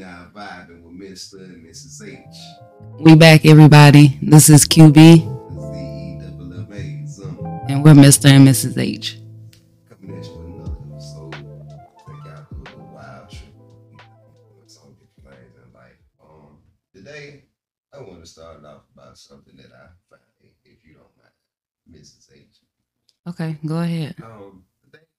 Now vibing with Mr. and Mrs. H. We back, everybody. This is Qb. This is Zemma. And we're Mr. and Mrs. H. Coming at you with another episode. Take y'all through a little wild trip. Some different things in life. Today, I want to start off about something that I found, if you don't mind, Mrs. H. Okay, go ahead. Today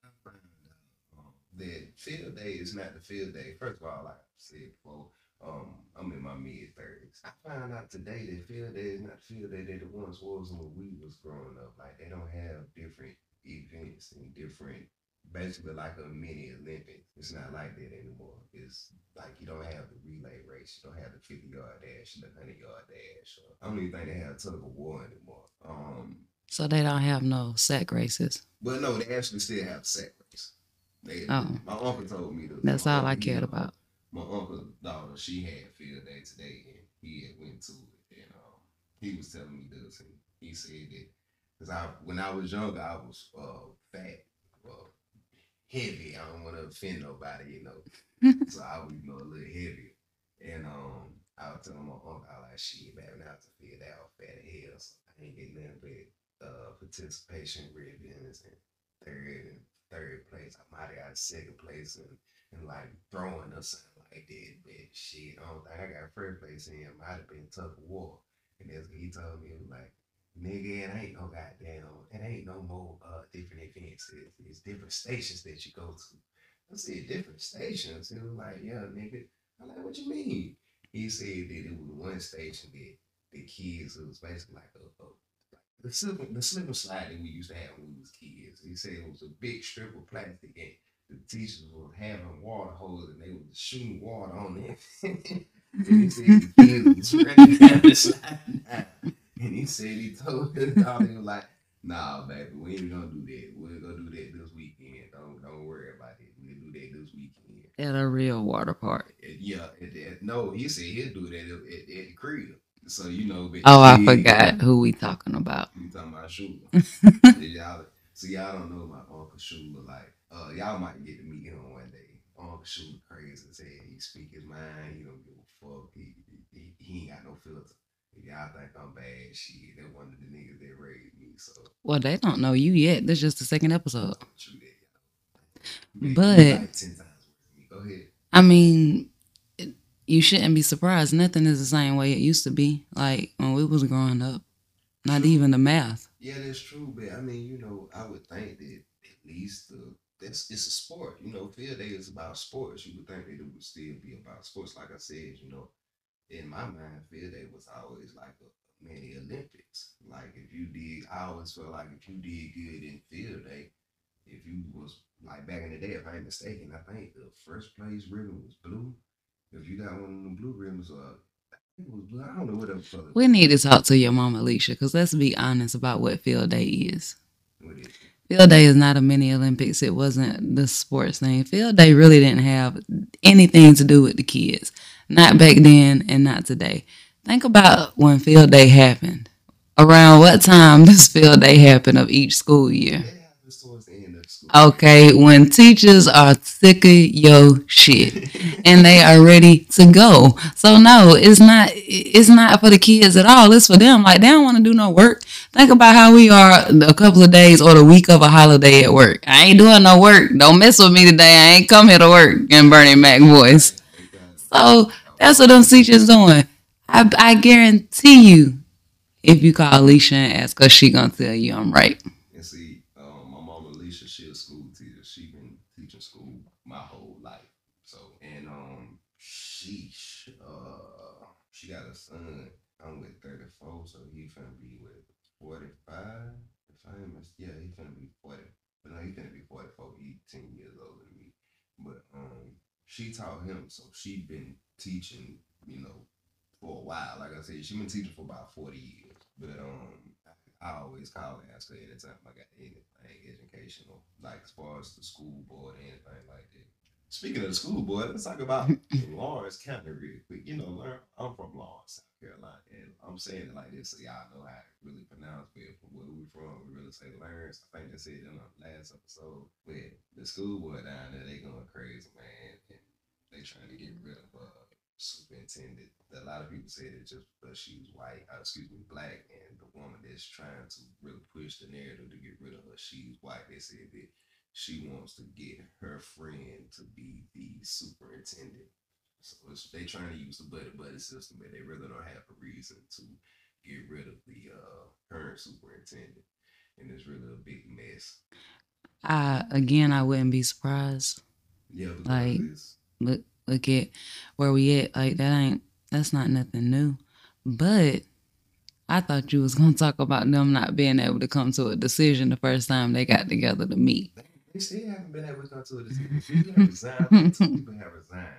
I found out that field day is not the field day. First of all, said before, I'm in my mid-30s. I found out today that field day is not field day that it once was when we was growing up. Like, they don't have different events and different, basically like a mini Olympics. It's not like that anymore. It's like you don't have the relay race, you don't have the 50-yard dash, the 100-yard dash. I don't even think they have tug of war anymore. So they don't have no sack races. Well, no, they actually still have sack races. My uncle told me that. That's all I cared about. My uncle's daughter, she had field day today, and he had went to it, and he was telling me this, and he said that, because when I was younger, I was fat, heavy. I don't want to offend nobody, you know, so I was, a little heavier, and I was telling my uncle, I was like, shit, man, when I was a field day, I was fat as hell, so I ain't getting nothing but participation ribbons, and third place, I might have got second place, and like throwing or something. Like that bad shit. I got first place in him. I'd have been tough of war. And that's what he told me. It was like, nigga, it ain't no more different events. It's different stations that you go to. I said, different stations? He was like, yeah, nigga. I'm like, what you mean? He said that it was one station that the kids, it was basically like the slip and slide that we used to have when we was kids. He said it was a big strip of plastic and the teachers were having water hoses and they were shooting water on them. And he said the kids was running down the slide. And he said he told his daughter, he was like, nah, baby, we ain't gonna do that. We're gonna do that this weekend. Don't worry about it. We'll do that this weekend. At a real water park. Yeah. No, he said he'll do that at the crib. So, but I forgot who we talking about. We talking about Shula. So y'all don't know my Uncle Shula, like. Y'all might get to meet him one day. Uncle Shula crazy and say he speak his mind. He don't give a fuck. He ain't got no filter. If y'all think I'm bad, shit, they're one of the niggas that raised me. So well, they don't know you yet. That's just the second episode. True that, but you like 10 times with me. Go ahead. I mean, you shouldn't be surprised. Nothing is the same way it used to be. Like when we was growing up, not even the math. Yeah, that's true. But I mean, I would think that at least it's a sport, field day is about sports. You would think that it would still be about sports. Like I said, in my mind, field day was always like a mini Olympics. Like I always felt like if you did good in field day, if you was, like back in the day, if I ain't mistaken, I think the first place ribbon was blue. If you got one of them blue ribbons, I don't know what else. We need to talk to your mama, Alicia, because let's be honest about what field day is. What is it? Field day is not a mini Olympics. It wasn't the sports thing. Field day really didn't have anything to do with the kids. Not back then and not today. Think about when field day happened. Around what time does field day happen of each school year? Okay, when teachers are sick of your shit and they are ready to go. So no, it's not for the kids at all. It's for them. Like, they don't want to do no work. Think about how we are a couple of days or the week of a holiday at work. I ain't doing no work. Don't mess with me today. I ain't come here to work in Bernie Mac voice. So that's what them teachers doing. I guarantee you, if you call Alicia and ask her, she gonna tell you I'm right. I'm with 34, so he's gonna be with 45. He's gonna be 40. But no, he's gonna be 44. He's 10 years older than me. But she taught him, so she's been teaching, for a while. Like I said, she's been teaching for about 40 years. But I always call and ask her anytime I got anything educational, like as far as the school board and anything like that. Speaking of the school board, let's talk about Lawrence County real quick. I'm from Lawrence, South Carolina, and I'm saying it like this so y'all know how to really pronounce it. From where we from, we really say Lawrence. I think they said it in the last episode. But the school board down there, they going crazy, man. And they trying to get rid of a lot of people said it just because she's white, black, and the woman that's trying to really push the narrative to get rid of her, she's white. They said that she wants to get her friend to be the superintendent. So they trying to use the buddy-buddy system, but they really don't have a reason to get rid of the current superintendent. And it's really a big mess. Again, I wouldn't be surprised. Yeah, like, look at where we at. Like, that's not nothing new. But I thought you was going to talk about them not being able to come to a decision the first time they got together to meet. They still haven't been able to come to a decision. People have resigned. People have resigned.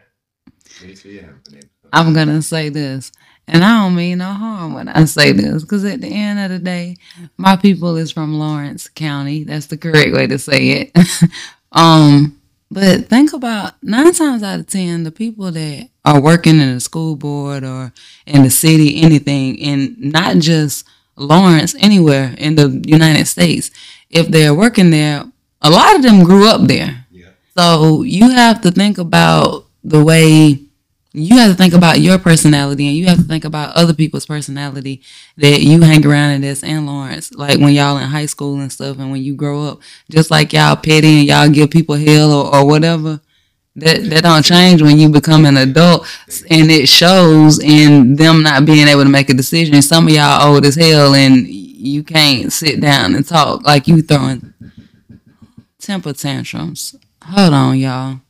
I'm going to say this, and I don't mean no harm when I say this, because at the end of the day, my people is from Lawrence County. That's the correct way to say it. But think about 9 times out of 10, the people that are working in the school board or in the city, anything, and not just Lawrence, anywhere in the United States, if they're working there, a lot of them grew up there. Yeah. So you have to think about the way you have to think about your personality, and you have to think about other people's personality that you hang around in this and Lawrence, like when y'all in high school and stuff, and when you grow up, just like y'all petty and y'all give people hell or whatever, that don't change when you become an adult, and it shows in them not being able to make a decision. Some of y'all old as hell, and you can't sit down and talk, like you throwing temper tantrums. Hold on, y'all.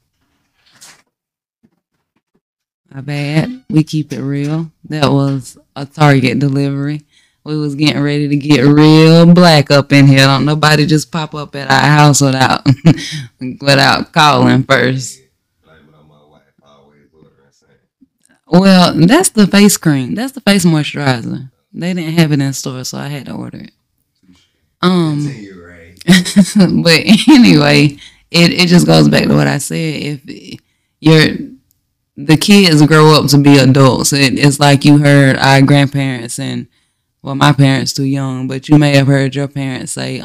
My bad. We keep it real. That was a Target delivery. We was getting ready to get real black up in here. Don't nobody just pop up at our house without calling first. Well, that's the face cream. That's the face moisturizer. They didn't have it in store, so I had to order it. But anyway, it just goes back to what I said. If the kids grow up to be adults. It's like you heard our grandparents and, well, my parents too young, but you may have heard your parents say,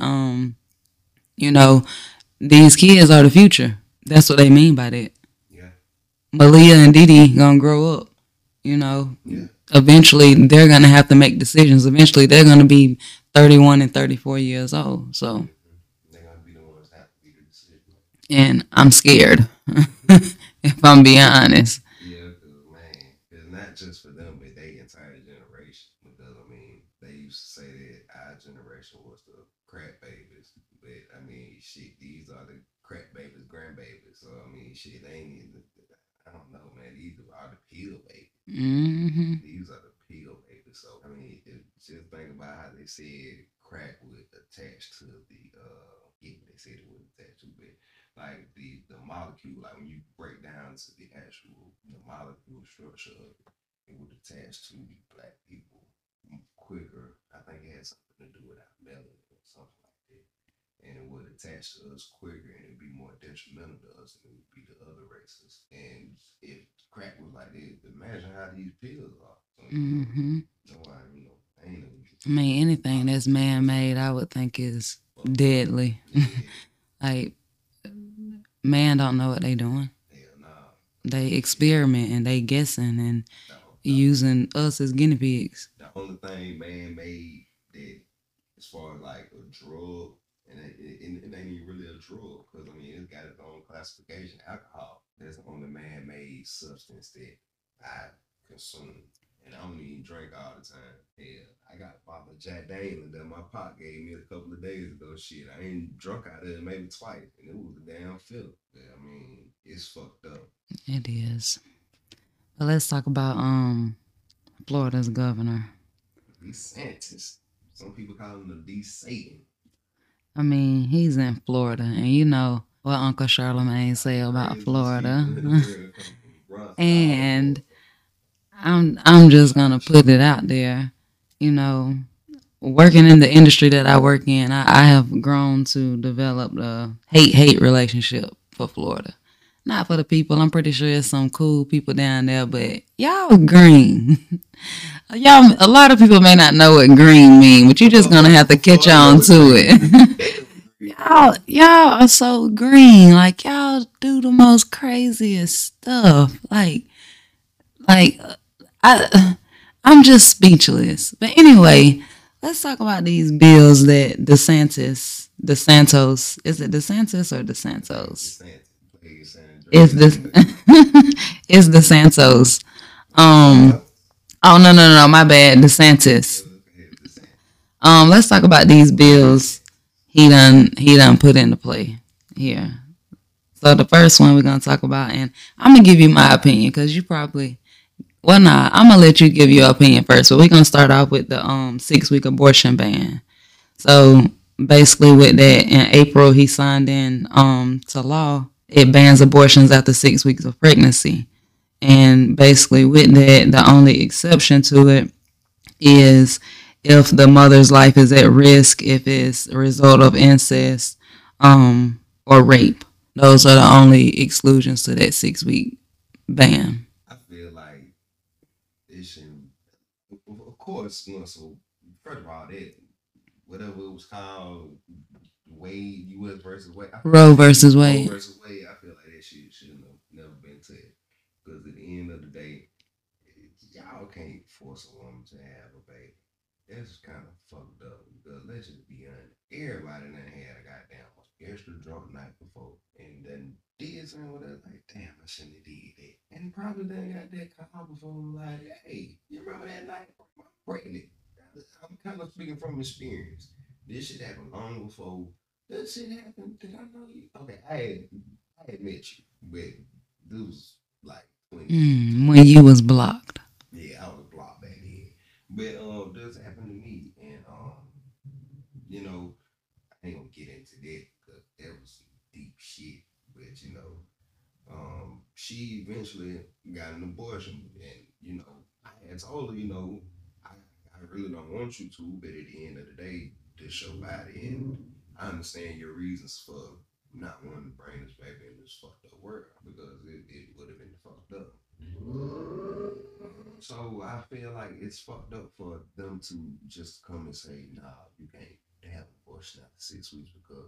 these kids are the future. That's what they mean by that. Yeah. Malia and Didi gonna grow up, Yeah. Eventually, they're gonna have to make decisions. Eventually, they're gonna be 31 and 34 years old. So they're gonna be the ones that have to be the decision. And I'm scared. If I'm being honest. Yeah, man, it's not just for them, but they entire generation. Because they used to say that our generation was the crap babies, but these are the crap babies, grandbabies. So they ain't even. I don't know, man. These are the peel babies. Mm-hmm. These are the peel babies. So just think about how they said crack would attach to the they said it would attach to it. Like the molecule, like when you break down to the actual molecule structure of it would attach to black people quicker. I think it had something to do with our melanin or something like that. And it would attach to us quicker, and it would be more detrimental to us than it would be to other races. And if crack was like this, imagine how these pills are. Anything that's man-made, I would think is deadly. Yeah. Like, man don't know what they doing. They experiment and they guessing and using us as guinea pigs. The only thing man made that, as far as like a drug, and it ain't even really a drug, because it's got its own classification. Alcohol, that's the only man made substance that I consume, and I don't even drink all the time. Yeah, I got a bottle of Jack Daniels that my pop gave me a couple of days ago. Shit, I ain't drunk out of it maybe twice, and it was a damn fill. It's fucked up. It is. But let's talk about Florida's governor, DeSantis. Some people call him the D Satan. He's in Florida, and you know what Uncle Charlemagne say about Florida. And I'm just gonna put it out there, working in the industry that I work in, I have grown to develop a hate relationship for Florida. Not for the people. I'm pretty sure it's some cool people down there, but y'all green. Y'all, a lot of people may not know what green mean, but you're just gonna have to catch on to it. Y'all are so green. Like, y'all do the most craziest stuff. Like I'm just speechless. But anyway, let's talk about these bills that DeSantis, is it DeSantis or DeSantos? It's DeSantos. Oh, no, my bad, DeSantis. Let's talk about these bills he done put into play here. So the first one we're going to talk about, and I'm going to give you my opinion because you probably, well, nah, I'm going to let you give your opinion first. But we're going to start off with the 6-week abortion ban. So basically with that, in April, he signed in to law. It bans abortions after 6 weeks of pregnancy. And basically with that, the only exception to it is if the mother's life is at risk, if it's a result of incest or rape. Those are the only exclusions to that 6-week ban. I feel like it shouldn't, of course, you know, so first of all, that whatever it was called, Wade, U.S. versus Wade. Roe versus Wade. Roe versus Wade, I feel like that shit shouldn't have never been said. Because at the end of the day, y'all can't force a woman to have a baby. That's kind of fucked up. Because let's just be honest, everybody done had a goddamn extra drunk night before and then did something with it. Like, damn, I shouldn't have did that. And probably then got that call before. Like, hey, you remember that night? I'm pregnant. I'm kind of speaking from experience. This shit happened long before. That shit happened. Did I know you? Okay, I had met you, but this was like when you was blocked. Yeah, I was blocked back then. But this happened to me, and you know, I ain't gonna get into that. That was deep shit, but you know, she eventually got an abortion, and you know, I had told her, you know, I really don't want you to, but at the end of the day, this your body, and I understand your reasons for not wanting to bring this baby in this fucked up world because it would have been fucked up. So I feel like it's fucked up for them to just come and say, nah, you can't have an abortion after 6 weeks because.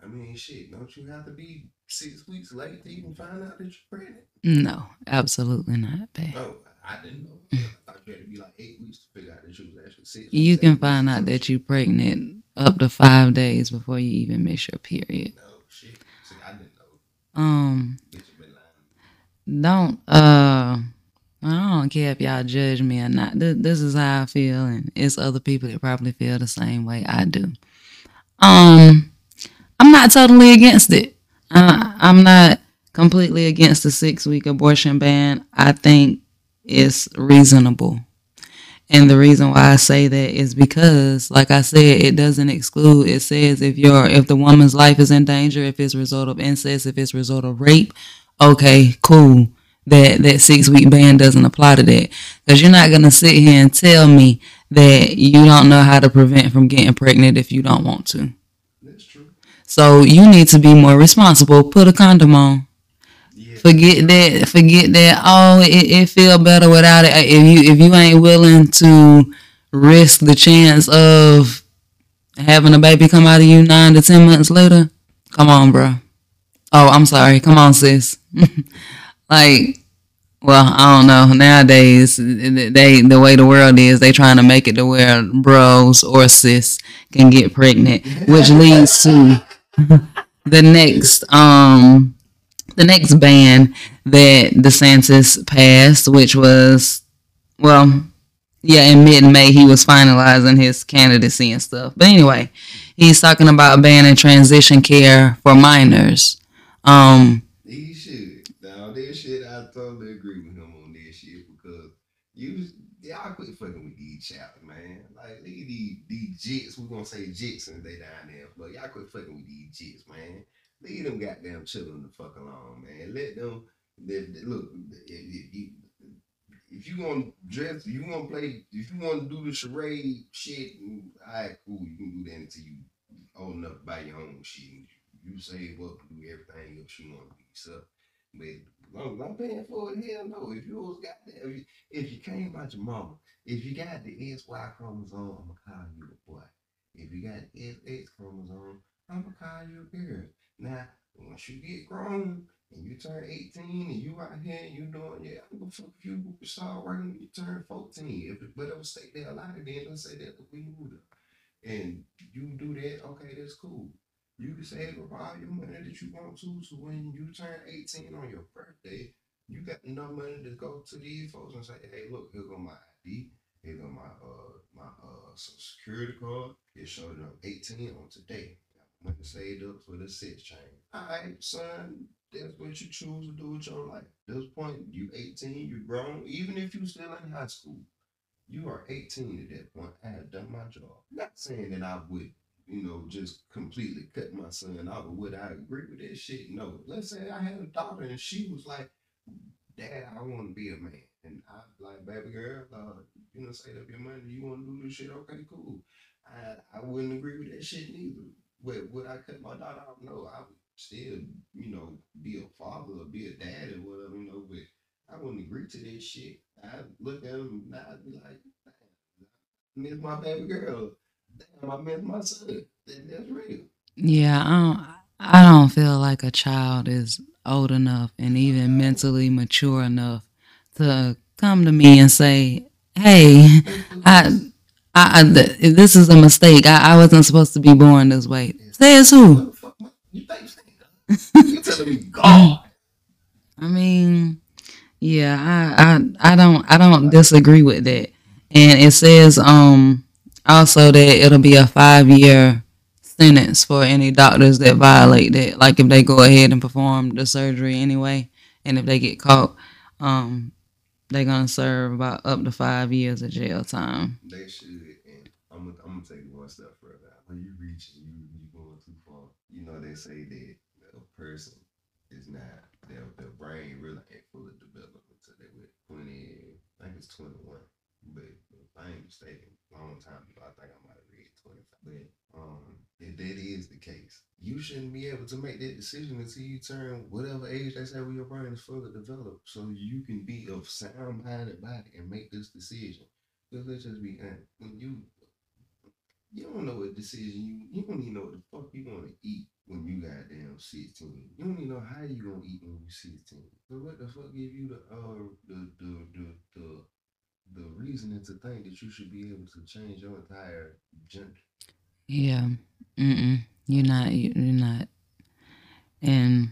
I mean, shit, don't you have to be 6 weeks late to even find out that you're pregnant? No, absolutely not, babe. Oh, I didn't know. I thought you had to be like 8 weeks to figure out that you was actually 6 weeks. You can find out that you're pregnant up to 5 days before you even miss your period. No, shit. See, I didn't know. I don't care if y'all judge me or not. This is how I feel, and it's other people that probably feel the same way I do. I'm not totally against it. I'm not completely against the 6-week abortion ban. I think it's reasonable. And the reason why I say that is because, like I said, it doesn't exclude. It says if the woman's life is in danger, if it's a result of incest, if it's a result of rape, okay, cool. That 6-week ban doesn't apply to that. Because you're not going to sit here and tell me that you don't know how to prevent from getting pregnant if you don't want to. So you need to be more responsible. Put a condom on. Yeah. Forget that. Oh, it feel better without it. If you ain't willing to risk the chance of having a baby come out of you 9 to 10 months later, come on, bro. Oh, I'm sorry. Come on, sis. Like, well, I don't know. Nowadays, the way the world is, they trying to make it to where bros or sis can get pregnant, which leads to the next ban that DeSantis passed, which was, well, yeah, in mid-May he was finalizing his candidacy and stuff. But anyway, he's talking about banning transition care for minors. He should. Now, this shit, I totally agree with him on this shit because y'all quit fucking with these child, man. Like, these jits, we're gonna say jits since they down there, but y'all quit fucking with these jits, man. Leave them goddamn children the fuck alone, man. Let them, look, if you gonna dress, you gonna play, if you wanna do the charade shit, alright, cool, you can do that until you old enough to buy your own shit. You save up and do everything else you wanna do yourself. But I'm paying for it, hell no. If you came out your mama, if you got the XY chromosome, I'm gonna call you a boy. If you got the XX chromosome, I'm gonna call you a girl. Now, once you get grown and you turn 18 and you out here and you doing, yeah, I'm gonna fuck if you start working when you turn 14. If whatever state they're allowed in, let's say that we moved up. And you do that, okay, that's cool. You can save up all your money that you want to, so when you turn 18 on your birthday, you got enough money to go to these folks and say, hey, look, here go my ID, here go my social security card. It showed up 18 on today. Got money saved up for the sex change. All right, son, that's what you choose to do with your life. At this point, you 18, you grown, even if you still in high school. You are 18 at that point. I have done my job. Not saying that I would, you know, just completely cut my son off, but would I agree with that shit? No. Let's say I had a daughter and she was like, Dad, I want to be a man. And I like, baby girl, you know, save up your money. You want to do this shit? Okay, cool. I wouldn't agree with that shit neither. But would I cut my daughter off? No. I would still, you know, be a father or be a dad or whatever, you know, but I wouldn't agree to that shit. I look at him and I'd be like, damn, I miss my baby girl. Damn, I miss my son. That's real. Yeah, I don't feel like a child is old enough and even mentally mature enough to come to me and say, hey, this is a mistake. I wasn't supposed to be born this way. Says who? You think you're telling me God. I mean, yeah, I don't disagree with that. And it says also that it'll be a 5-year sentence for any doctors that violate that, like if they go ahead and perform the surgery anyway, and if they get caught, they're gonna serve about up to 5 years of jail time. They should. And I'm gonna take it one step further. When you reach, you going too far. You know, they say that a person is not their brain really ain't fully developed until they were 20, I think it's 21. But if I ain't mistaken, long time ago, I think I might have read 25. But if that is the case, you shouldn't be able to make that decision until you turn whatever age they say where your brain is further developed, so you can be of sound-minded body and make this decision. Because let's just be honest, when you don't know what decision you don't even know what the fuck you want to eat when you goddamn 16. You don't even know how you gonna eat when you 16. So what the fuck give you the reasoning to think that you should be able to change your entire gender? Yeah, you're not. And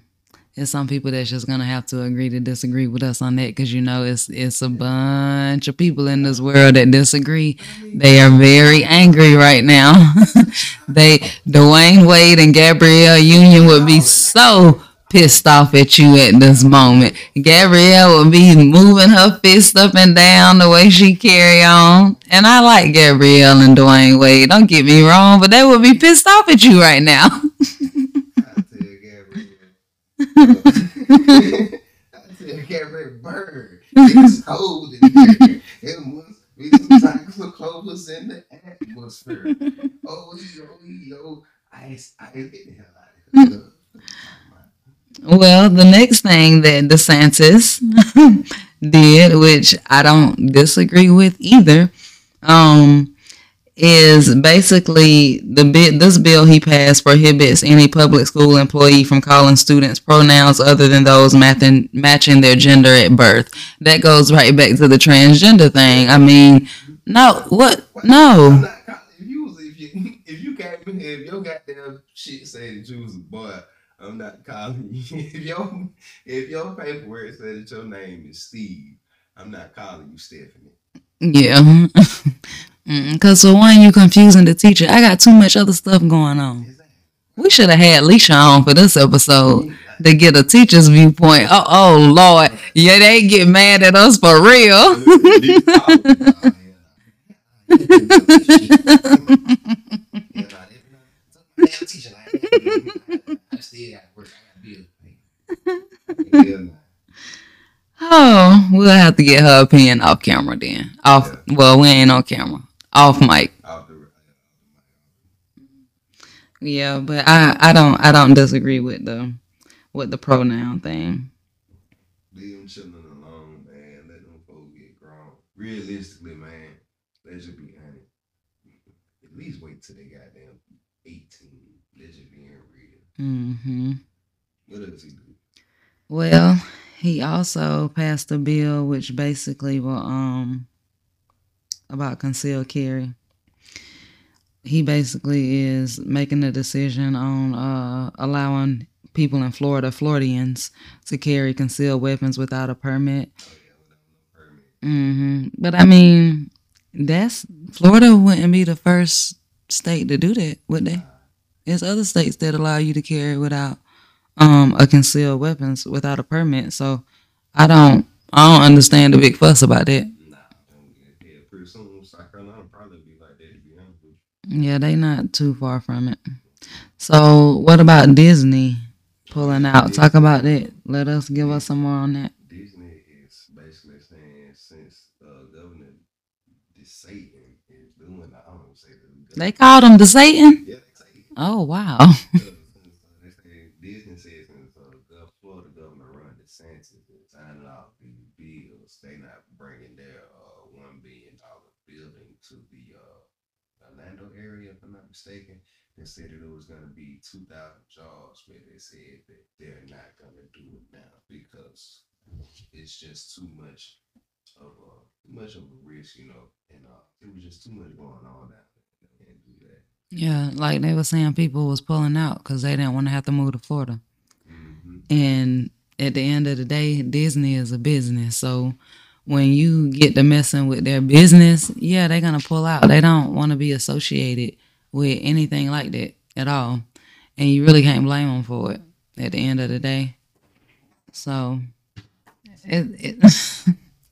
there's some people that's just gonna have to agree to disagree with us on that, because you know it's a bunch of people in this world that disagree. They are very angry right now. Dwayne Wade and Gabrielle Union would be so pissed off at you at this moment. Gabrielle would be moving her fist up and down the way she carry on. And I like Gabrielle and Dwayne Wade, don't get me wrong, but they would be pissed off at you right now. I said, Gabrielle Bird, it's cold in here. It must be some cyclones in the atmosphere. Oh, yo, ice, get the hell out of here. Well, the next thing that DeSantis did, which I don't disagree with either, is basically this bill he passed prohibits any public school employee from calling students pronouns other than those matching their gender at birth. That goes right back to the transgender thing. I mean, no, what? No. If you came in here, if your goddamn shit said that you was a boy, I'm not calling you. If your paperwork says that your name is Steve, I'm not calling you Stephanie. Yeah. Because for one, you confusing the teacher. I got too much other stuff going on. We should have had Leisha on for this episode to get a teacher's viewpoint. Oh, Lord. Yeah, they get mad at us for real. Oh, we'll have to get her opinion off camera then. Well, we ain't on camera. Off mic. Yeah, but I don't disagree with the pronoun thing. Leave them children alone, man. Let them folks get grown. Realistically, man, let's just be honest. At least wait till they goddamn 18. Let's just be real. Mm-hmm. What else he do? Well, he also passed a bill which basically will about concealed carry. He basically is making a decision on allowing people in Florida, Floridians, to carry concealed weapons without a permit. Mm-hmm. But I mean, Florida wouldn't be the first state to do that, would they? There's other states that allow you to carry without a concealed weapons without a permit. So I don't understand the big fuss about that. Nah, yeah, pretty soon South Carolina probably be like that, to be honest with you. Yeah, they not too far from it. So what about Disney pulling out? Disney. Talk about that. Give us some more on that. Disney is basically saying since Governor DeSantis is doing the, I don't say the they called him DeSantis? Yeah, DeSantis. Oh wow. Disney says since Florida Governor Ron DeSantis is signing off these bills, they not bringing their $1 billion building to the Orlando area, if I'm not mistaken. They said that it was going to be 2,000 jobs, but they said that they're not going to do it now because it's just too much of a risk, you know, and it was just too much going on now. They can't do that. Yeah, like they were saying people was pulling out because they didn't want to have to move to Florida. Mm-hmm. And at the end of the day, Disney is a business. So when you get to messing with their business, yeah, they're going to pull out. They don't want to be associated with anything like that at all, and you really can't blame them for it at the end of the day. So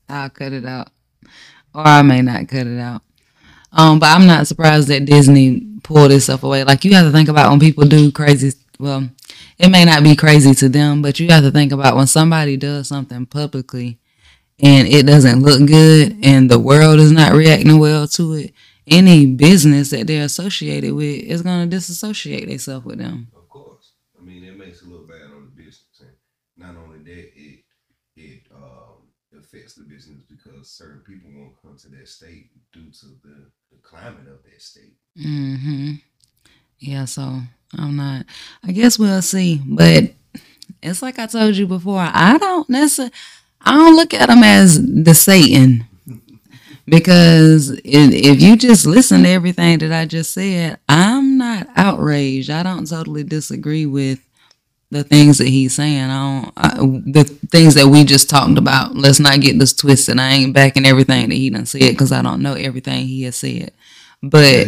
I'll cut it out, or I may not cut it out, but I'm not surprised that Disney pulled this stuff away. Like, you have to think about when people do crazy, well, it may not be crazy to them, but you have to think about when somebody does something publicly and it doesn't look good and the world is not reacting well to it, any business that they're associated with is going to disassociate themselves with them. Of course. I mean, it makes it look bad on the business. And not only that, it affects the business because certain people won't come to that state due to the climate of that state. Mm-hmm. Yeah, so I guess we'll see. But it's like I told you before, I don't look at them as the Satan. Because if you just listen to everything that I just said, I'm not outraged. I don't totally disagree with the things that he's saying. The things that we just talked about. Let's not get this twisted. I ain't backing everything that he done said because I don't know everything he has said. But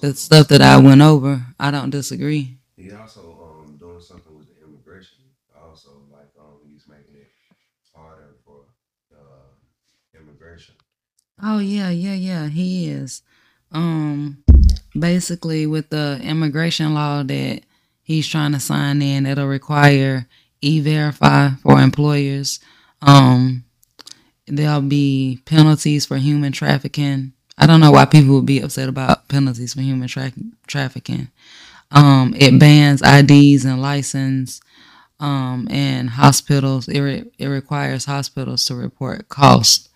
the stuff that I went over, I don't disagree. He also doing something with the immigration. Also, like he's making it harder for immigration. Oh, yeah, he is. Basically, with the immigration law that he's trying to sign in, it'll require E-Verify for employers. There'll be penalties for human trafficking. I don't know why people would be upset about penalties for human trafficking. It bans IDs and license. And hospitals, it requires hospitals to report costs.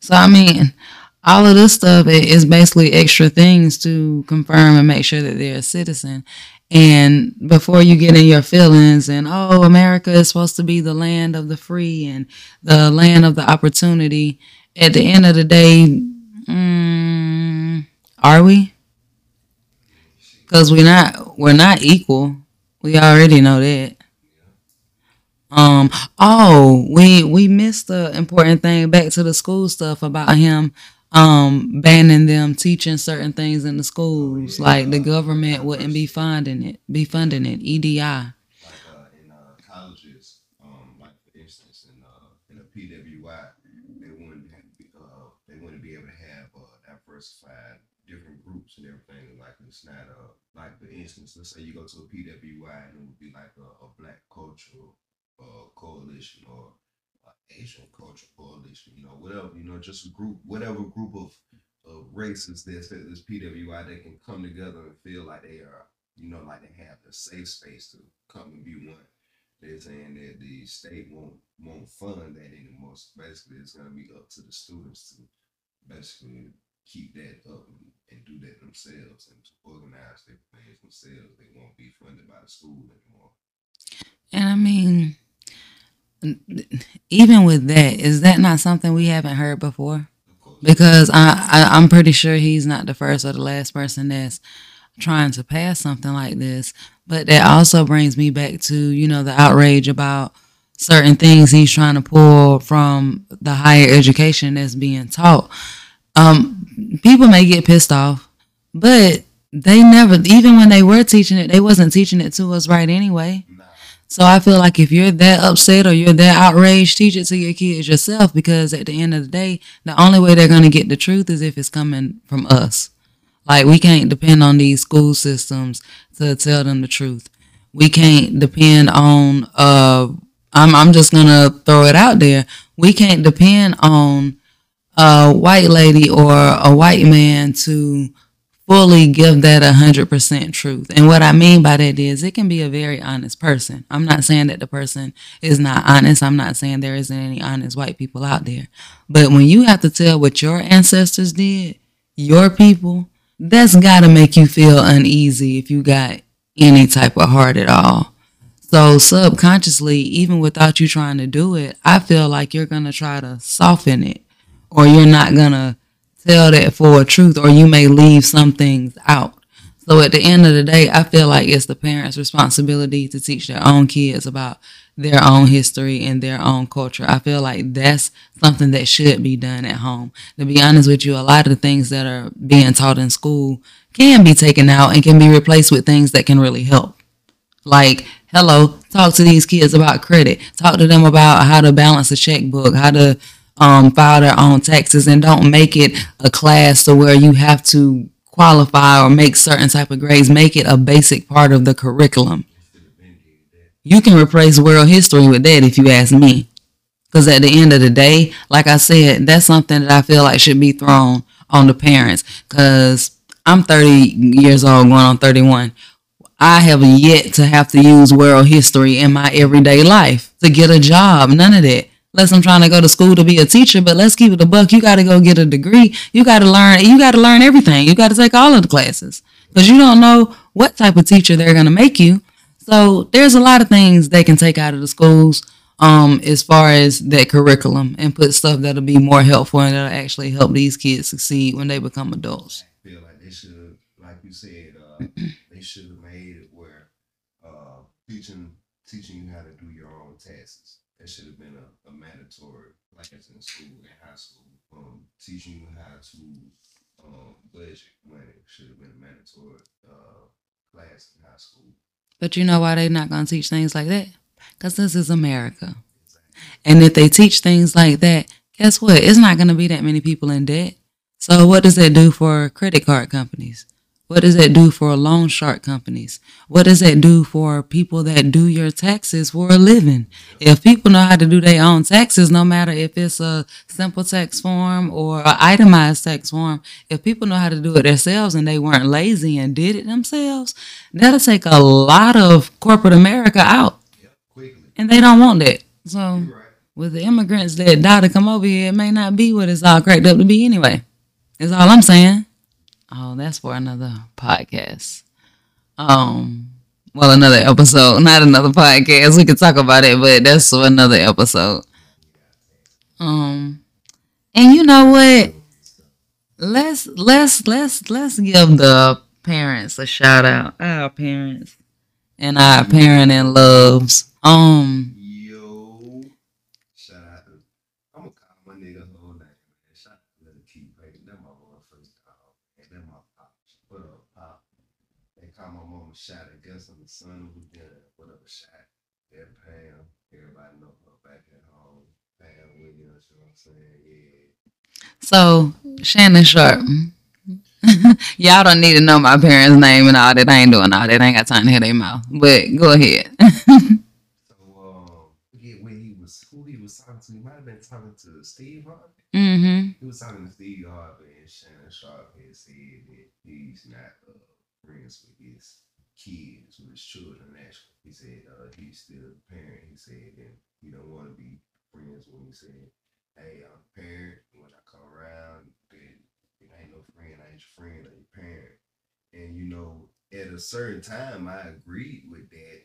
So, I mean, all of this stuff is basically extra things to confirm and make sure that they're a citizen. And before you get in your feelings and, oh, America is supposed to be the land of the free and the land of the opportunity, at the end of the day, are we? Because we're not equal. We already know that. We missed the important thing, back to the school stuff about him banning them teaching certain things in the schools. Oh, yeah. Like the government wouldn't be funding it. EDI. Like in colleges, like for instance in a PWI, they wouldn't be able to have diversified different groups and everything. Like it's not like for instance, let's say you go to a PWI and it would be like a black cultural coalition or Asian cultural coalition, you know, whatever, you know, just a group, whatever group of races that's at this PWI, they can come together and feel like they are, you know, like they have the safe space to come and be one. They're saying that the state won't fund that anymore. So basically, it's going to be up to the students to basically keep that up and do that themselves and to organize their things themselves. They won't be funded by the school anymore. And I mean, even with that, is that not something we haven't heard before? Because I'm pretty sure he's not the first or the last person that's trying to pass something like this. But that also brings me back to, you know, the outrage about certain things he's trying to pull from the higher education that's being taught. People may get pissed off, but they never, even when they were teaching it, they wasn't teaching it to us right anyway. So I feel like if you're that upset or you're that outraged, teach it to your kids yourself, because at the end of the day, the only way they're going to get the truth is if it's coming from us. Like, we can't depend on these school systems to tell them the truth. We can't depend on, I'm just going to throw it out there. We can't depend on a white lady or a white man to fully give that 100% truth. And what I mean by that is it can be a very honest person. I'm not saying that the person is not honest. I'm not saying there isn't any honest white people out there. But when you have to tell what your ancestors did, your people, that's got to make you feel uneasy if you got any type of heart at all. So subconsciously, even without you trying to do it, I feel like you're going to try to soften it, or you're not going to tell that for a truth, or you may leave some things out. So at the end of the day, I feel like it's the parents' responsibility to teach their own kids about their own history and their own culture. I feel like that's something that should be done at home. To be honest with you, a lot of the things that are being taught in school can be taken out and can be replaced with things that can really help. Like, hello, talk to these kids about credit. Talk to them about how to balance a checkbook, how to file their own taxes, and don't make it a class to where you have to qualify or make certain type of grades. Make it a basic part of the curriculum. You can replace world history with that if you ask me. Because at the end of the day, like I said, that's something that I feel like should be thrown on the parents. Because I'm 30 years old going on 31. I have yet to have to use world history in my everyday life to get a job. None of that. Unless I'm trying to go to school to be a teacher, but let's keep it a buck. You got to go get a degree. You got to learn everything. You got to take all of the classes, because you don't know what type of teacher they're going to make you. So there's a lot of things they can take out of the schools as far as that curriculum, and put stuff that'll be more helpful and that'll actually help these kids succeed when they become adults. I feel like they should, like you said, they should have made it where teaching you how to do your own tasks. That should have been a mandatory class in school, in high school. Teaching you how to budget money should have been a mandatory class in high school. But you know why they're not going to teach things like that? Because this is America. Exactly. And if they teach things like that, guess what? It's not going to be that many people in debt. So what does that do for credit card companies? What does that do for loan shark companies? What does that do for people that do your taxes for a living? If people know how to do their own taxes, no matter if it's a simple tax form or an itemized tax form, if people know how to do it themselves and they weren't lazy and did it themselves, that'll take a lot of corporate America out. And they don't want that. So with the immigrants that die to come over here, it may not be what it's all cracked up to be anyway. That's all I'm saying. Oh, that's for another podcast. Well, another episode, not another podcast. We could talk about it, but that's for another episode. And you know what? Let's give the parents a shout out. Our parents and our parenting loves. Yo, shout out to, I'm gonna call my nigga whole name. Shout out to the Qb, baby. That's my motherfucking dog. Then my pop, what up, pop? They call my mom Shot. I guess I'm the son who did it. What up, Shot? That Pam. Everybody know her back at home. Pam Williams, you know what I'm saying? Yeah. So, Shannon Sharp. Y'all don't need to know my parents' name and all that. I ain't doing all that. I ain't got time to hear their mouth. But go ahead. So, forget who he was talking to. He might have been talking to Steve Harvey. Mm-hmm. He was talking to Steve Harvey. Shannon Sharp has said that he's not friends with his kids, with his children, actually. He said he's still a parent. He said that he don't want to be friends when he said, hey, I'm a parent. When I come around, it ain't no friend. I ain't your friend. I'm your parent. And, you know, at a certain time, I agreed with that.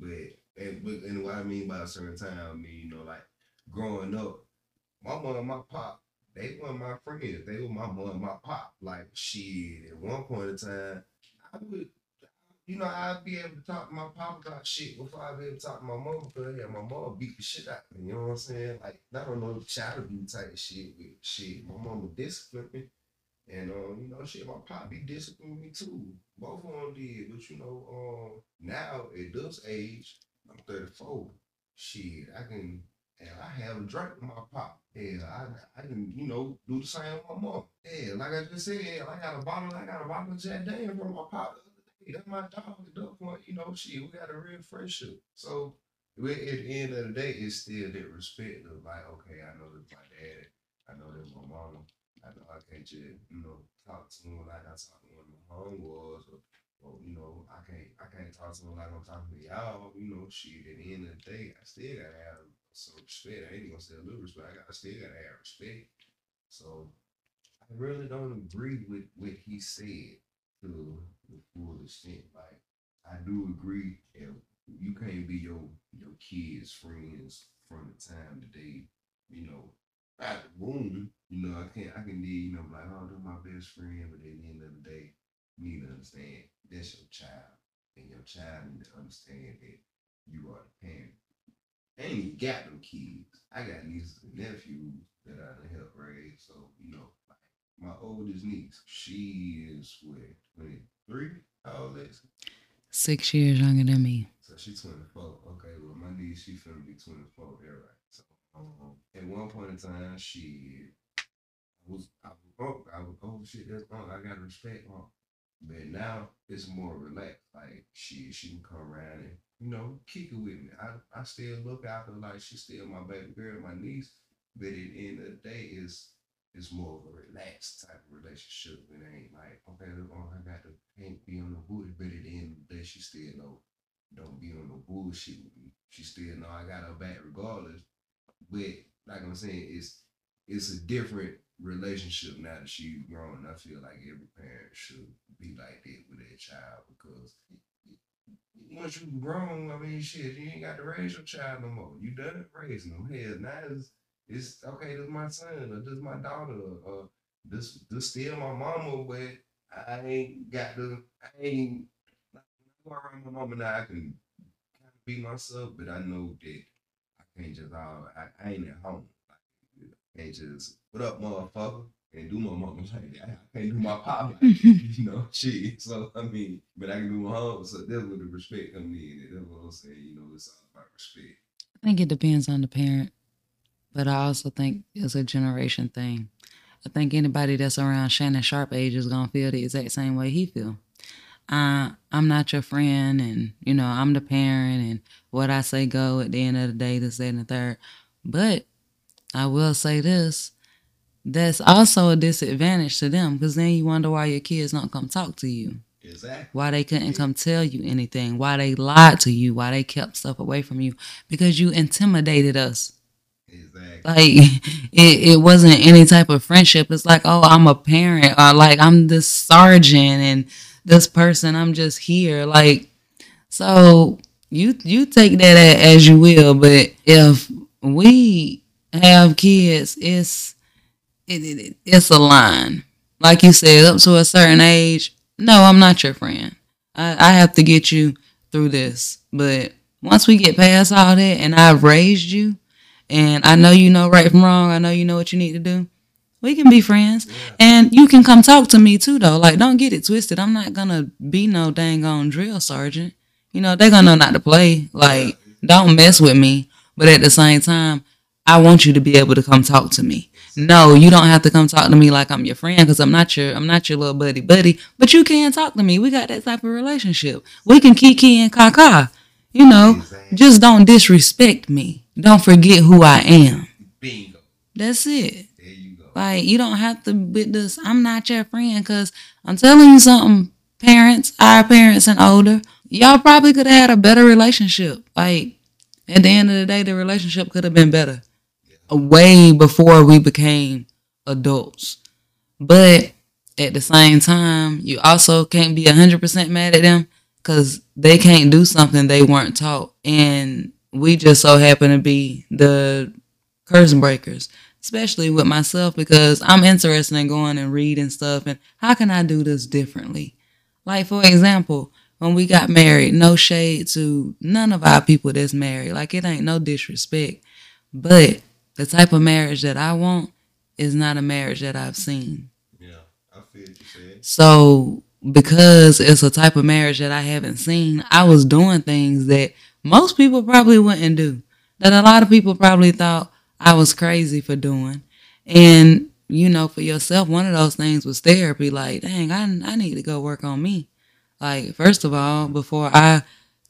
But And what I mean by a certain time, I mean, you know, like growing up, my mom and my pop, they weren't my friends. They were my mom and my pop. Like, shit, at one point in time, I would, you know, I'd be able to talk to my pop about shit before I'd be able to talk to my mom, because yeah, my mom beat the shit out of me, you know what I'm saying? Like, I don't know, child abuse type shit with shit. My mama disciplined me. And, you know, shit, my pop be disciplining me too. Both of them did. But, you know, now at this age, I'm 34. Shit, I can, and I have a drink with my pop. Yeah, I can, you know, do the same with my mom. Yeah, like I just said, yeah, I got a bottle of Jack Daniels from my pop the other day. That's my dog at that point, you know, shit, we got a real friendship. So, at the end of the day, it's still that respect of like, okay, I know that's my daddy. I know that's my mama. I know I can't just, you know, talk to him like I talk to one of my homeboys, or you know, I can't talk to him like I'm talking to y'all. You know, shit, at the end of the day, I still gotta have some respect. I ain't gonna say a little respect, I still gotta have respect. So I really don't agree with what he said to the full extent. Like, I do agree, and you can't be your kids' friends from the time that they, you know, out the womb. You know, I can be, you know, like, oh, they're my best friend, but at the end of the day, you need to understand that's your child. And your child need to understand that you are the parent. I ain't got no kids. I got nieces and nephews that I done help raise. So, you know, like my oldest niece, she is what, 23? How old is she? 6 years younger than me. So she's 24. Okay, well my niece, she finna be 24, yeah, right. So at one point in time, I was oh shit, that's wrong. I gotta respect her. But now it's more relaxed. Like she can come around and, you know, kick it with me. I still look after her like she's still my baby girl, my niece. But at the end of the day, it's more of a relaxed type of relationship. It ain't like, okay, I got to can't be on the booty. But at the end of the day, she still know don't be on the bullshit with me. She still know I got her back regardless. But like I'm saying, it's a different relationship now that she's grown. I feel like every parent should be like that with their child, because once you've grown, I mean, shit, you ain't got to raise your child no more. You done raising them. Hell, now it's okay, this is my son, or this is my daughter, or this still my mama, but I ain't going around my mama now. I can kind of be myself, but I know that I can't just I ain't at home. I can't just, what up, motherfucker? And do my mama like that. I can't do my pop like that, you know, shit. So, I mean, but I can do my home. So that's where the respect comes in. That's what I'm saying, you know, it's all about respect. I think it depends on the parent, but I also think it's a generation thing. I think anybody that's around Shannon Sharp age is going to feel the exact same way he feel. I'm not your friend, and, you know, I'm the parent, and what I say go at the end of the day, this, that, and the third. But I will say this, that's also a disadvantage to them, because then you wonder why your kids don't come talk to you. Exactly. Why they couldn't come tell you anything, why they lied to you, why they kept stuff away from you, because you intimidated us. Exactly. Like, it wasn't any type of friendship. It's like, oh, I'm a parent, or like, I'm this sergeant and this person, I'm just here. Like, so you take that as you will, but if we have kids, it's a line. Like you said, up to a certain age, no, I'm not your friend. I have to get you through this. But once we get past all that, and I've raised you, and I know you know right from wrong, I know you know what you need to do, we can be friends. Yeah. And you can come talk to me too, though. Like, don't get it twisted. I'm not gonna be no dang on drill sergeant. You know, they're gonna know not to play. Like, don't mess with me. But at the same time, I want you to be able to come talk to me. No, you don't have to come talk to me like I'm your friend, because I'm not your little buddy, but you can talk to me. We got that type of relationship. We can kiki and kaka, you know, just don't disrespect me. Don't forget who I am. Bingo. That's it. There you go. Like, you don't have to with this, I'm not your friend, because I'm telling you something, parents, our parents and older, y'all probably could have had a better relationship. Like, at the end of the day, the relationship could have been better. Way before we became adults. But at the same time, you also can't be 100% mad at them, because they can't do something they weren't taught. And we just so happen to be the curse breakers, especially with myself, because I'm interested in going and reading stuff and how can I do this differently? Like, for example, when we got married, no shade to none of our people that's married. Like, it ain't no disrespect. But the type of marriage that I want is not a marriage that I've seen. Yeah, I feel you saying. So because it's a type of marriage that I haven't seen, I was doing things that most people probably wouldn't do, that a lot of people probably thought I was crazy for doing. And, you know, for yourself, one of those things was therapy. Like, dang, I need to go work on me. Like, first of all, before I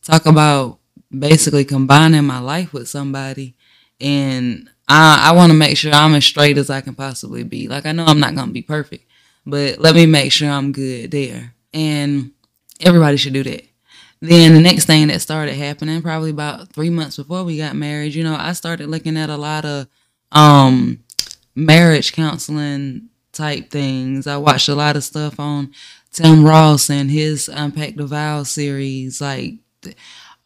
talk about basically combining my life with somebody, and I want to make sure I'm as straight as I can possibly be. Like, I know I'm not going to be perfect, but let me make sure I'm good there. And everybody should do that. Then the next thing that started happening, probably about 3 months before we got married, you know, I started looking at a lot of marriage counseling type things. I watched a lot of stuff on Tim Ross and his Unpack the Vow series, like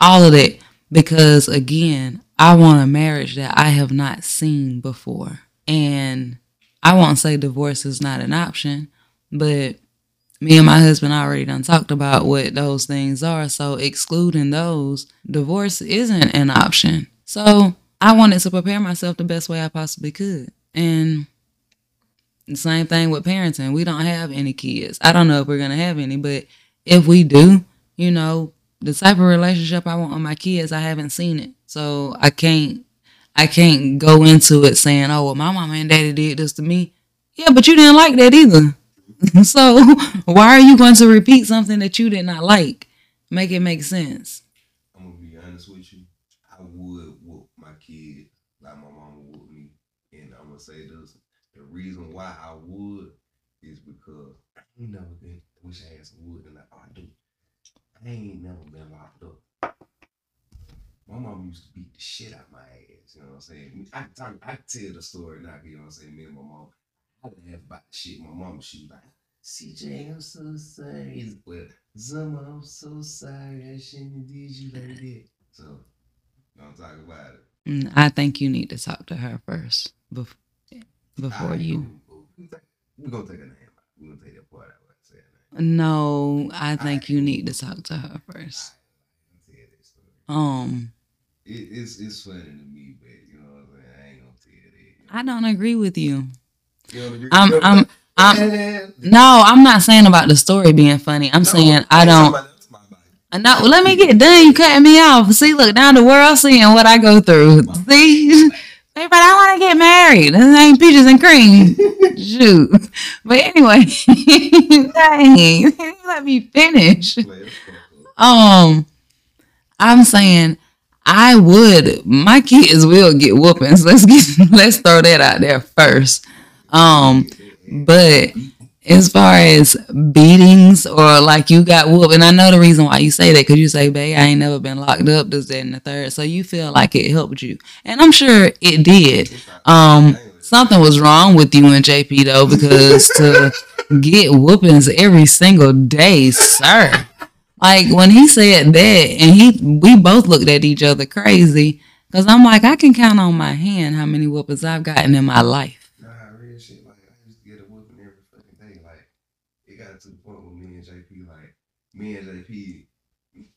all of that, because, again, I want a marriage that I have not seen before. And I won't say divorce is not an option, but me and my husband already done talked about what those things are. So excluding those, divorce isn't an option. So I wanted to prepare myself the best way I possibly could. And the same thing with parenting. We don't have any kids. I don't know if we're going to have any, but if we do, you know, the type of relationship I want with my kids, I haven't seen it. So I can't go into it saying, oh, well, my mama and daddy did this to me. Yeah, but you didn't like that either. So why are you going to repeat something that you did not like? Make it make sense. I'm going to be honest with you. I would whoop my kid like my mama whooped me. And I'm going to say this. The reason why I would is because I ain't never been, wish I had some wood than I do. I ain't never been locked up. My mom used to beat the shit out my ass, you know what I'm saying? I tell the story now, you know what I'm saying? Me and my mom, I laugh about the shit. My mom, she was like, CJ, I'm so sorry. Well, Zemma, I'm so sorry. I shouldn't have did you like that. So, you know what I'm talking about it. I think you need to talk to her first before. Before you, we're gonna take her name out. We're gonna take that part out. No, I think you need to talk to her first. I'll tell that story. It's funny to me, but you know what I'm saying. I ain't gonna tell that. You know? I don't agree with you. You don't agree? No, I'm not saying about the story being funny. I'm saying I don't. No, let me get done. You cutting me off. See, look down the world, seeing what I go through. See. Everybody, I want to get married. This ain't peaches and cream. Shoot. But anyway, dang, let me finish. I'm saying I would. My kids will get whoopings. Let's throw that out there first. But as far as beatings or like you got whooped, and I know the reason why you say that, because you say, babe, I ain't never been locked up, this, that, and the third. So you feel like it helped you. And I'm sure it did. Something was wrong with you and JP, though, because to get whoopings every single day, sir. Like, when he said that, and we both looked at each other crazy, because I'm like, I can count on my hand how many whoopings I've gotten in my life.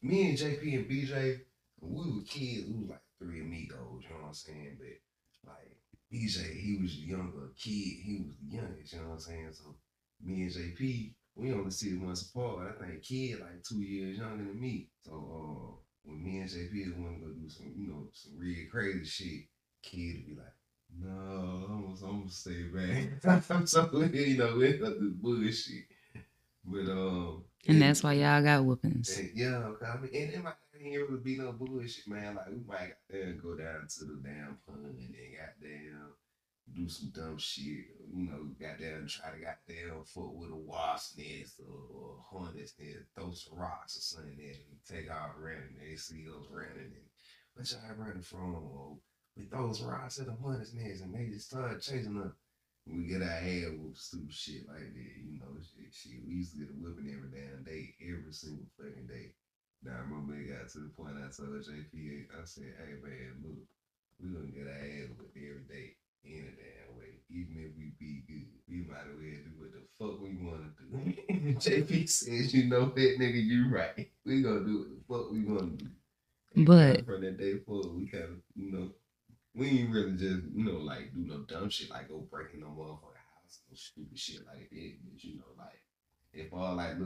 Me and JP and BJ, when we were kids, we were like three amigos, you know what I'm saying? But like BJ, he was the younger kid, he was the youngest, you know what I'm saying? So me and JP, we only 6 months apart. I think kid like 2 years younger than me. So when me and JP wanna go do some, you know, some real crazy shit, kid would be like, no, I'm gonna stay back. I'm so, you know, we end up this bullshit. But and that's why y'all got whoopings. Yeah, I mean, and it might really be no bullshit, man. Like, we might go down to the damn pun and then goddamn do some dumb shit. You know, goddamn try to goddamn fuck with a wasp's nest or a hornet's nest, throw some rocks or something there, and take all running. They see us running and what y'all running from? Or we throw some rocks at the hornet's nest and they just start chasing us. We get our head whooped, stupid shit like that, you know, shit. We used to get a whipping every damn day, every single fucking day. Now, I remember it got to the point I told JP, I said, hey, man, look, we're going to get our ass with every day, any damn way. Even if we be good, we might as well do what the fuck we want to do. JP says, you know that, nigga, you right. We going to do what the fuck we want to do. And but from that day forward, we kind of, you know, we ain't really just, you know, like, do no dumb shit, like go breaking no motherfucking house, no stupid shit like that. But, you know, like, if all, like,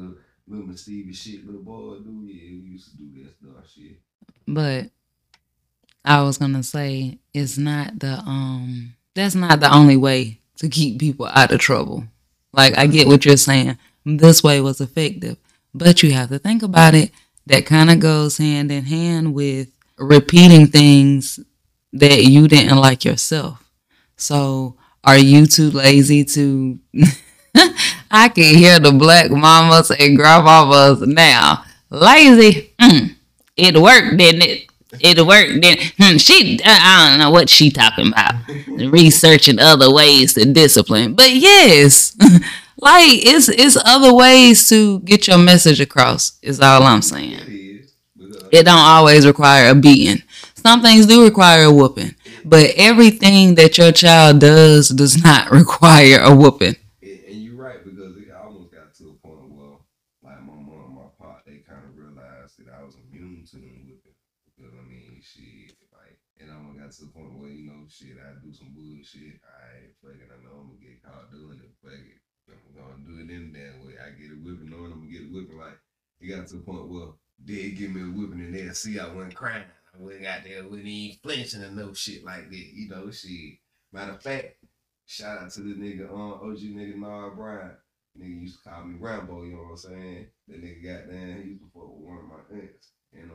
little mischievous shit little boy do, yeah, we used to do that stuff, shit. But I was gonna say, it's not the, that's not the only way to keep people out of trouble. Like, I get what you're saying. This way was effective. But you have to think about it. That kind of goes hand in hand with repeating things that you didn't like yourself. So are you too lazy to... I can hear the black mamas and grandmamas now. Lazy. It worked, didn't it? It worked, didn't it? She, I don't know what she talking about. Researching other ways to discipline. But yes, like, it's other ways to get your message across is all I'm saying. It don't always require a beating. Some things do require a whooping. But everything that your child does not require a whooping. Got to the point where they give me a whipping and they'll see I wasn't crying. I wasn't out there with any flinching or no shit like that. You know, shit. Matter of fact, shout out to the nigga, OG nigga, Nard Bryan. Nigga used to call me Rambo, you know what I'm saying? That nigga got down, he used to fuck with one of my aunts. And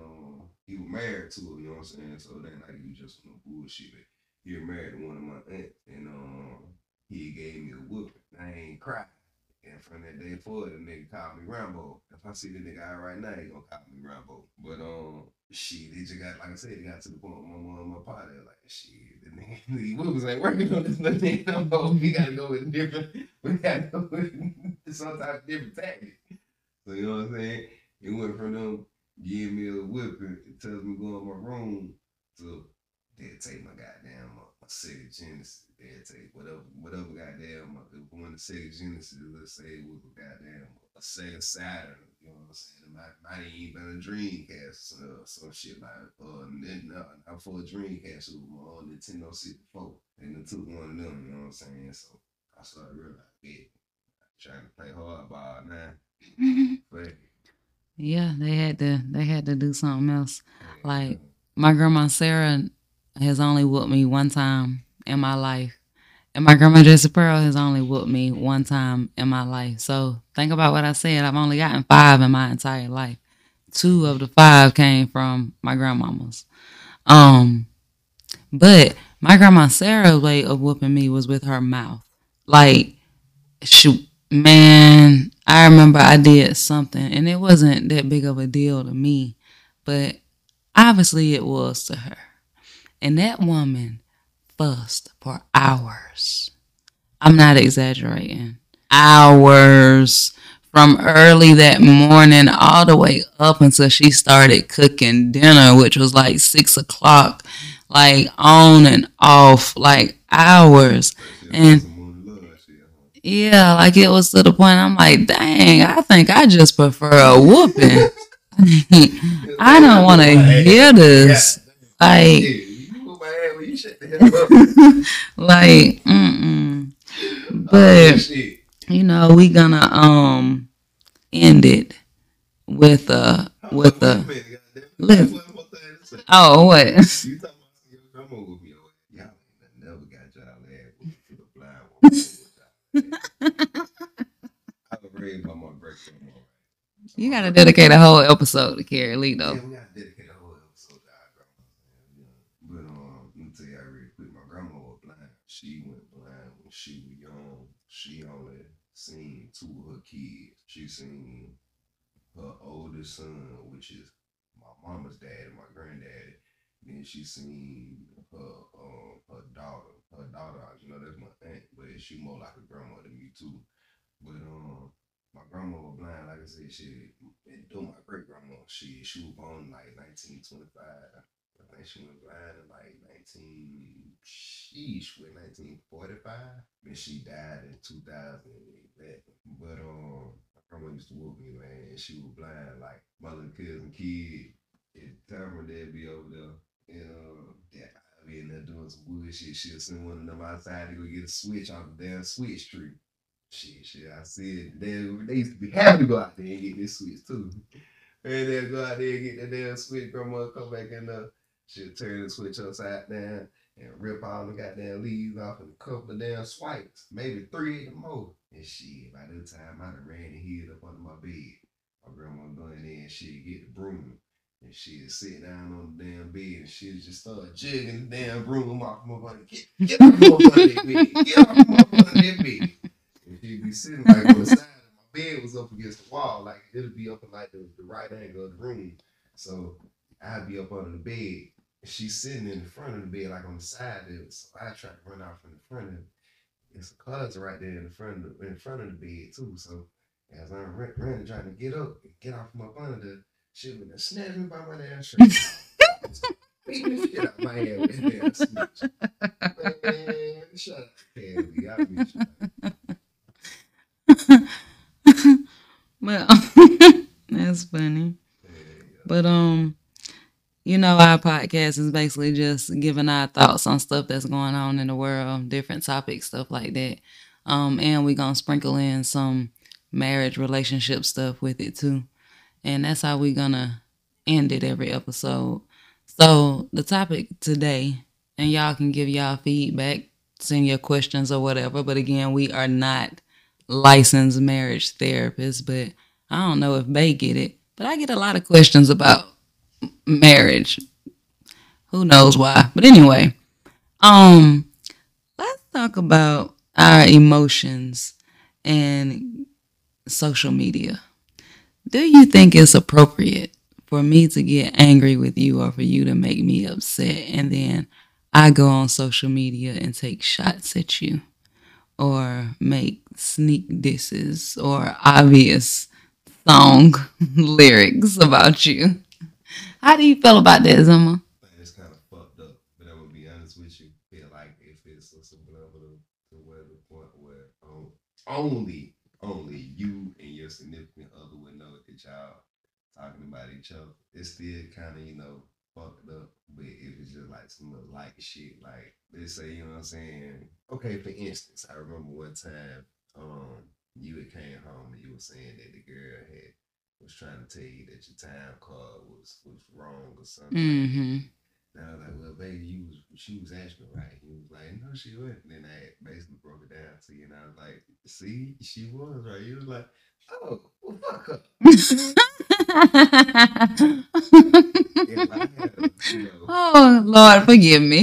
he was married to her, you know what I'm saying? So it ain't like he was just no bullshit, but he was married to one of my aunts. And he gave me a whooping. I ain't crying. And from that day forward, the nigga called me Rambo. If I see the nigga out right now, he gonna call me Rambo. But shit, they just got, like I said, it got to the point where my mom and my pa, they're like, shit, the nigga, the whoopers ain't working on this nigga no more. We gotta go with different, we gotta go with some type of different tactic. So you know what I'm saying? It went from them giving me a whipping, it tells me to go in my room, to they'll take my goddamn Sega Genesis. They'll take whatever goddamn, if one of the Sega Genesis, let's say it was a goddamn Sega Saturn, you know what I'm saying? It might even been a Dreamcast or some shit like, not for a Dreamcast, it was my own Nintendo 64. And it took one of them, you know what I'm saying? So I started realizing, yeah, trying to play hardball now. But yeah, they had to do something else. Yeah. Like my grandma Sarah has only whooped me one time in my life. And my grandma Jessie Pearl has only whooped me one time in my life. So think about what I said. I've only gotten 5 in my entire life. 2 of the 5 came from my grandmamas. But my grandma Sarah's way of whooping me was with her mouth. Like, shoot, man, I remember I did something and it wasn't that big of a deal to me, but obviously it was to her. And that woman fussed for hours. I'm not exaggerating. Hours from early that morning all the way up until she started cooking dinner, which was like 6 o'clock, like on and off, like hours. And yeah, like it was to the point I'm like, dang, I think I just prefer a whooping. I don't want to hear this. Like, like, but you know, we gonna end it with oh, what? You talking about your grandma with me? Y'all never got y'all ass to the blind. I've read by my breakfast. You gotta dedicate a whole episode to Carrie Lee though. Yeah, she seen her oldest son, which is my mama's dad and my granddaddy. Then she seen her daughter. Her daughter, you know, that's my aunt, but she more like a grandma to me too. But my grandma was blind, like I said, shit, and through my great grandma, she was born in like 1925. I think she went blind in like 1945, and she died in 2011. But my grandma used to whoop me, man, and she was blind, like my little cousin kid. At the time her dad be over there, you know, yeah, I be in there doing some wood shit. She'll send one of them outside to go get a switch off the damn switch tree. Shit, I said they used to be happy to go out there and get this switch too. And they'll go out there and get that damn switch. Grandma come back in there, she'll turn the switch upside down and rip all the goddamn leaves off and a couple of damn swipes, maybe three of them more. And shit, by the time I done ran and hid up under my bed, my grandma going in, she'd get the broom. And she'd sit down on the damn bed and she'd just start jugging the damn broom off my body. Get off my bed, get off my bed. She'd be sitting like on the side, my bed was up against the wall, like it'll be up in like the right angle of the room. So I'd be up under the bed. She's sitting in the front of the bed, like on the side of it. So I tried to run out from the front of it. It's a closet right there in front of the bed too. So as I'm running, trying to get up and get off my bed, she would have snapped me by my damn shirt. Beating the shit out of my head with that damn snitch. Man, shut up, Kelly. I miss you. Well, that's funny. But you know, our podcast is basically just giving our thoughts on stuff that's going on in the world, different topics, stuff like that. And we're gonna sprinkle in some marriage relationship stuff with it too. And that's how we're gonna end it every episode. So the topic today, and y'all can give y'all feedback, send your questions or whatever, but again, we are not licensed marriage therapist, but I don't know if they get it, but I get a lot of questions about marriage. Who knows why? But anyway, let's talk about our emotions and social media. Do you think it's appropriate for me to get angry with you or for you to make me upset and then I go on social media and take shots at you? Or make sneak disses or obvious song lyrics about you. How do you feel about that, Zemma? It's kind of fucked up, but I'm gonna be honest with you. I feel like if it's a subliminal to where the point where only you and your significant other would know that y'all talking about each other, it's still kind of, you know, fucked up. But if it's just like some little like shit, like let's say, you know what I'm saying? Okay, for instance, I remember one time you had came home and you were saying that the girl was trying to tell you that your time card was wrong or something. Mm-hmm. And I was like, well, baby, she was actually right. He was like, no, she wasn't. And I basically broke it down to you, and I was like, see, she was right. You was like, oh, well, fuck her. Oh, Lord, forgive me.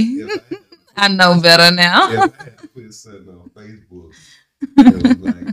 I know better now. If I had put something on Facebook, it was like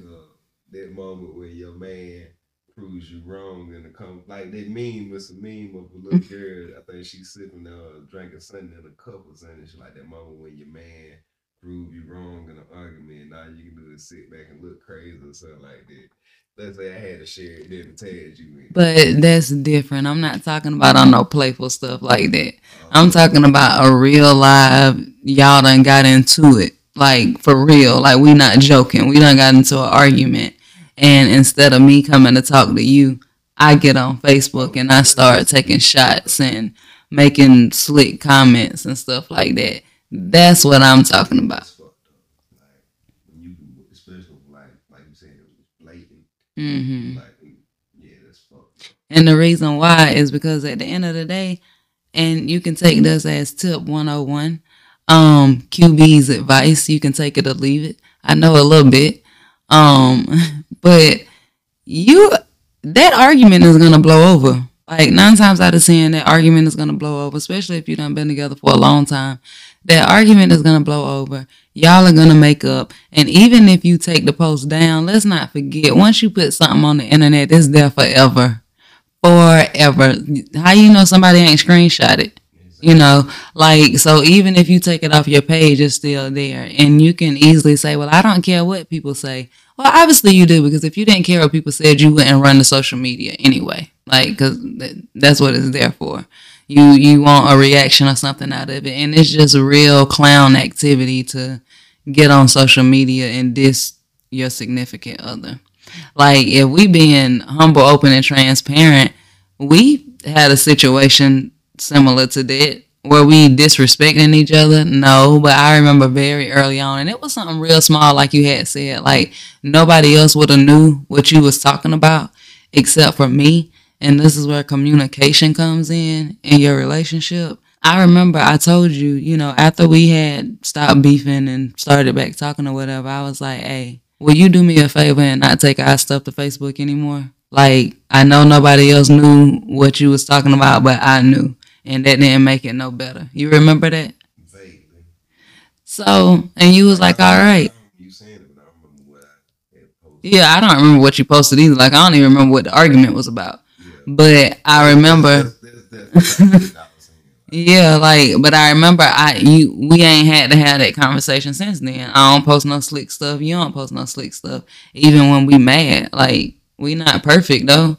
that moment when your man proves you wrong in the comment. Like that meme was a meme of a little girl. I think she's sipping drinking something in a cup or something. She's like that moment when your man proved you wrong in an argument and all you can do is sit back and look crazy or something like that. Let's say I had to share it, didn't tag you in. But that's different. I'm not talking about on no playful stuff like that. I'm talking about a real live, y'all done got into it. Like, for real. Like, we not joking. We done got into an argument. And instead of me coming to talk to you, I get on Facebook and I start taking shots and making slick comments and stuff like that. That's what I'm talking about. Mm-hmm. Like, yeah, that's fucked. And the reason why is because at the end of the day, and you can take this as tip 101, Qb's advice, you can take it or leave it. I know a little bit. But that argument is gonna blow over. Like 9 times out of 10, that argument is gonna blow over, especially if you done been together for a long time. That argument is gonna blow over. Y'all are going to make up. And even if you take the post down, let's not forget, once you put something on the internet, it's there forever. How you know somebody ain't screenshot it? Exactly. You know, like, so even if you take it off your page, it's still there. And you can easily say, well, I don't care what people say. Well, obviously you do, because if you didn't care what people said, you wouldn't run the social media anyway. Like, because that's what it's there for. You want a reaction or something out of it. And it's just real clown activity to get on social media and diss your significant other. Like, if we being humble, open, and transparent, we had a situation similar to that. Were we disrespecting each other? No, but I remember very early on, and it was something real small, like you had said, like nobody else would have knew what you was talking about except for me. And this is where communication comes in your relationship. I remember I told you, you know, after we had stopped beefing and started back talking or whatever, I was like, hey, will you do me a favor and not take our stuff to Facebook anymore? Like, I know nobody else knew what you was talking about, but I knew. And that didn't make it no better. You remember that? Vaguely. So, and you was like, all right. You saying it, but I don't remember what I had posted. Yeah, I don't remember what you posted either. Like, I don't even remember what the argument was about. Yeah. But I remember. That's yeah, like, but I remember we ain't had to have that conversation since then. I don't post no slick stuff. You don't post no slick stuff. Even when we mad, like, we not perfect though.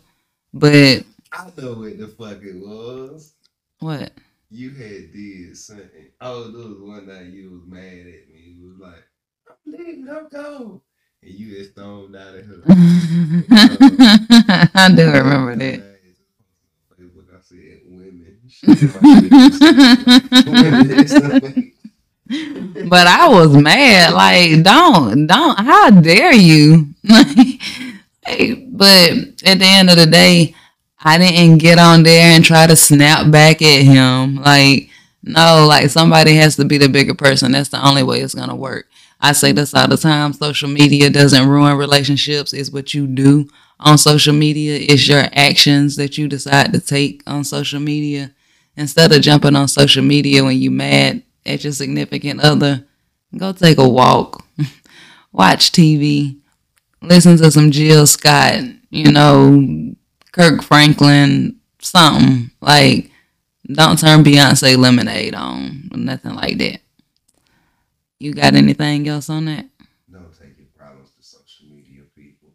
But I know what the fuck it was. What? You had did something. Oh, there was one night you was mad at me. You was like, I'm leaving, I'm gone. And you just stormed out of her. I do remember that. I said, women. But I was mad. Like, don't. How dare you? But at the end of the day, I didn't get on there and try to snap back at him. Like, no, like somebody has to be the bigger person. That's the only way it's going to work. I say this all the time. Social media doesn't ruin relationships. It's what you do on social media. It's your actions that you decide to take on social media. Instead of jumping on social media when you mad at your significant other, go take a walk, watch TV, listen to some Jill Scott, you know, Kirk Franklin, something. Like, don't turn Beyonce lemonade on, nothing like that. You got anything else on that? Don't take your problems to social media, people.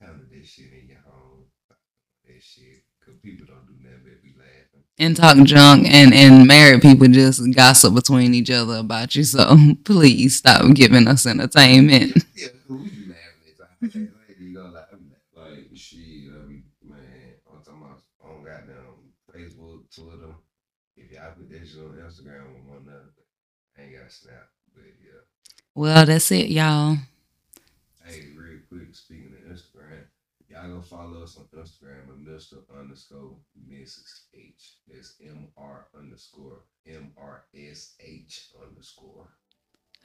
Handle this shit in your home. That shit, because people don't do nothing but be laughing. And talk junk, and married people just gossip between each other about you. So please stop giving us entertainment. Yeah, we be laughing. You know, like she, man, I'm talking about on goddamn Facebook, Twitter. If y'all put that shit on Instagram with one another, I ain't got Snap. But yeah. Well, that's it, y'all. Hey, real quick, speaking of Instagram, y'all go follow us on Instagram at Mr. _Mrs. H. That's Mr_MRSH_.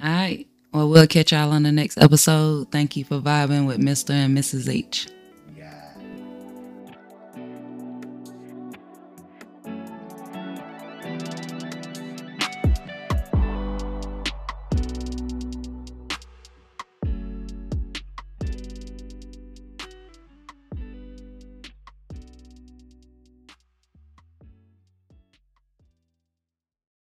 All right. Well, we'll catch y'all on the next episode. Thank you for vibing with Mr. and Mrs. H.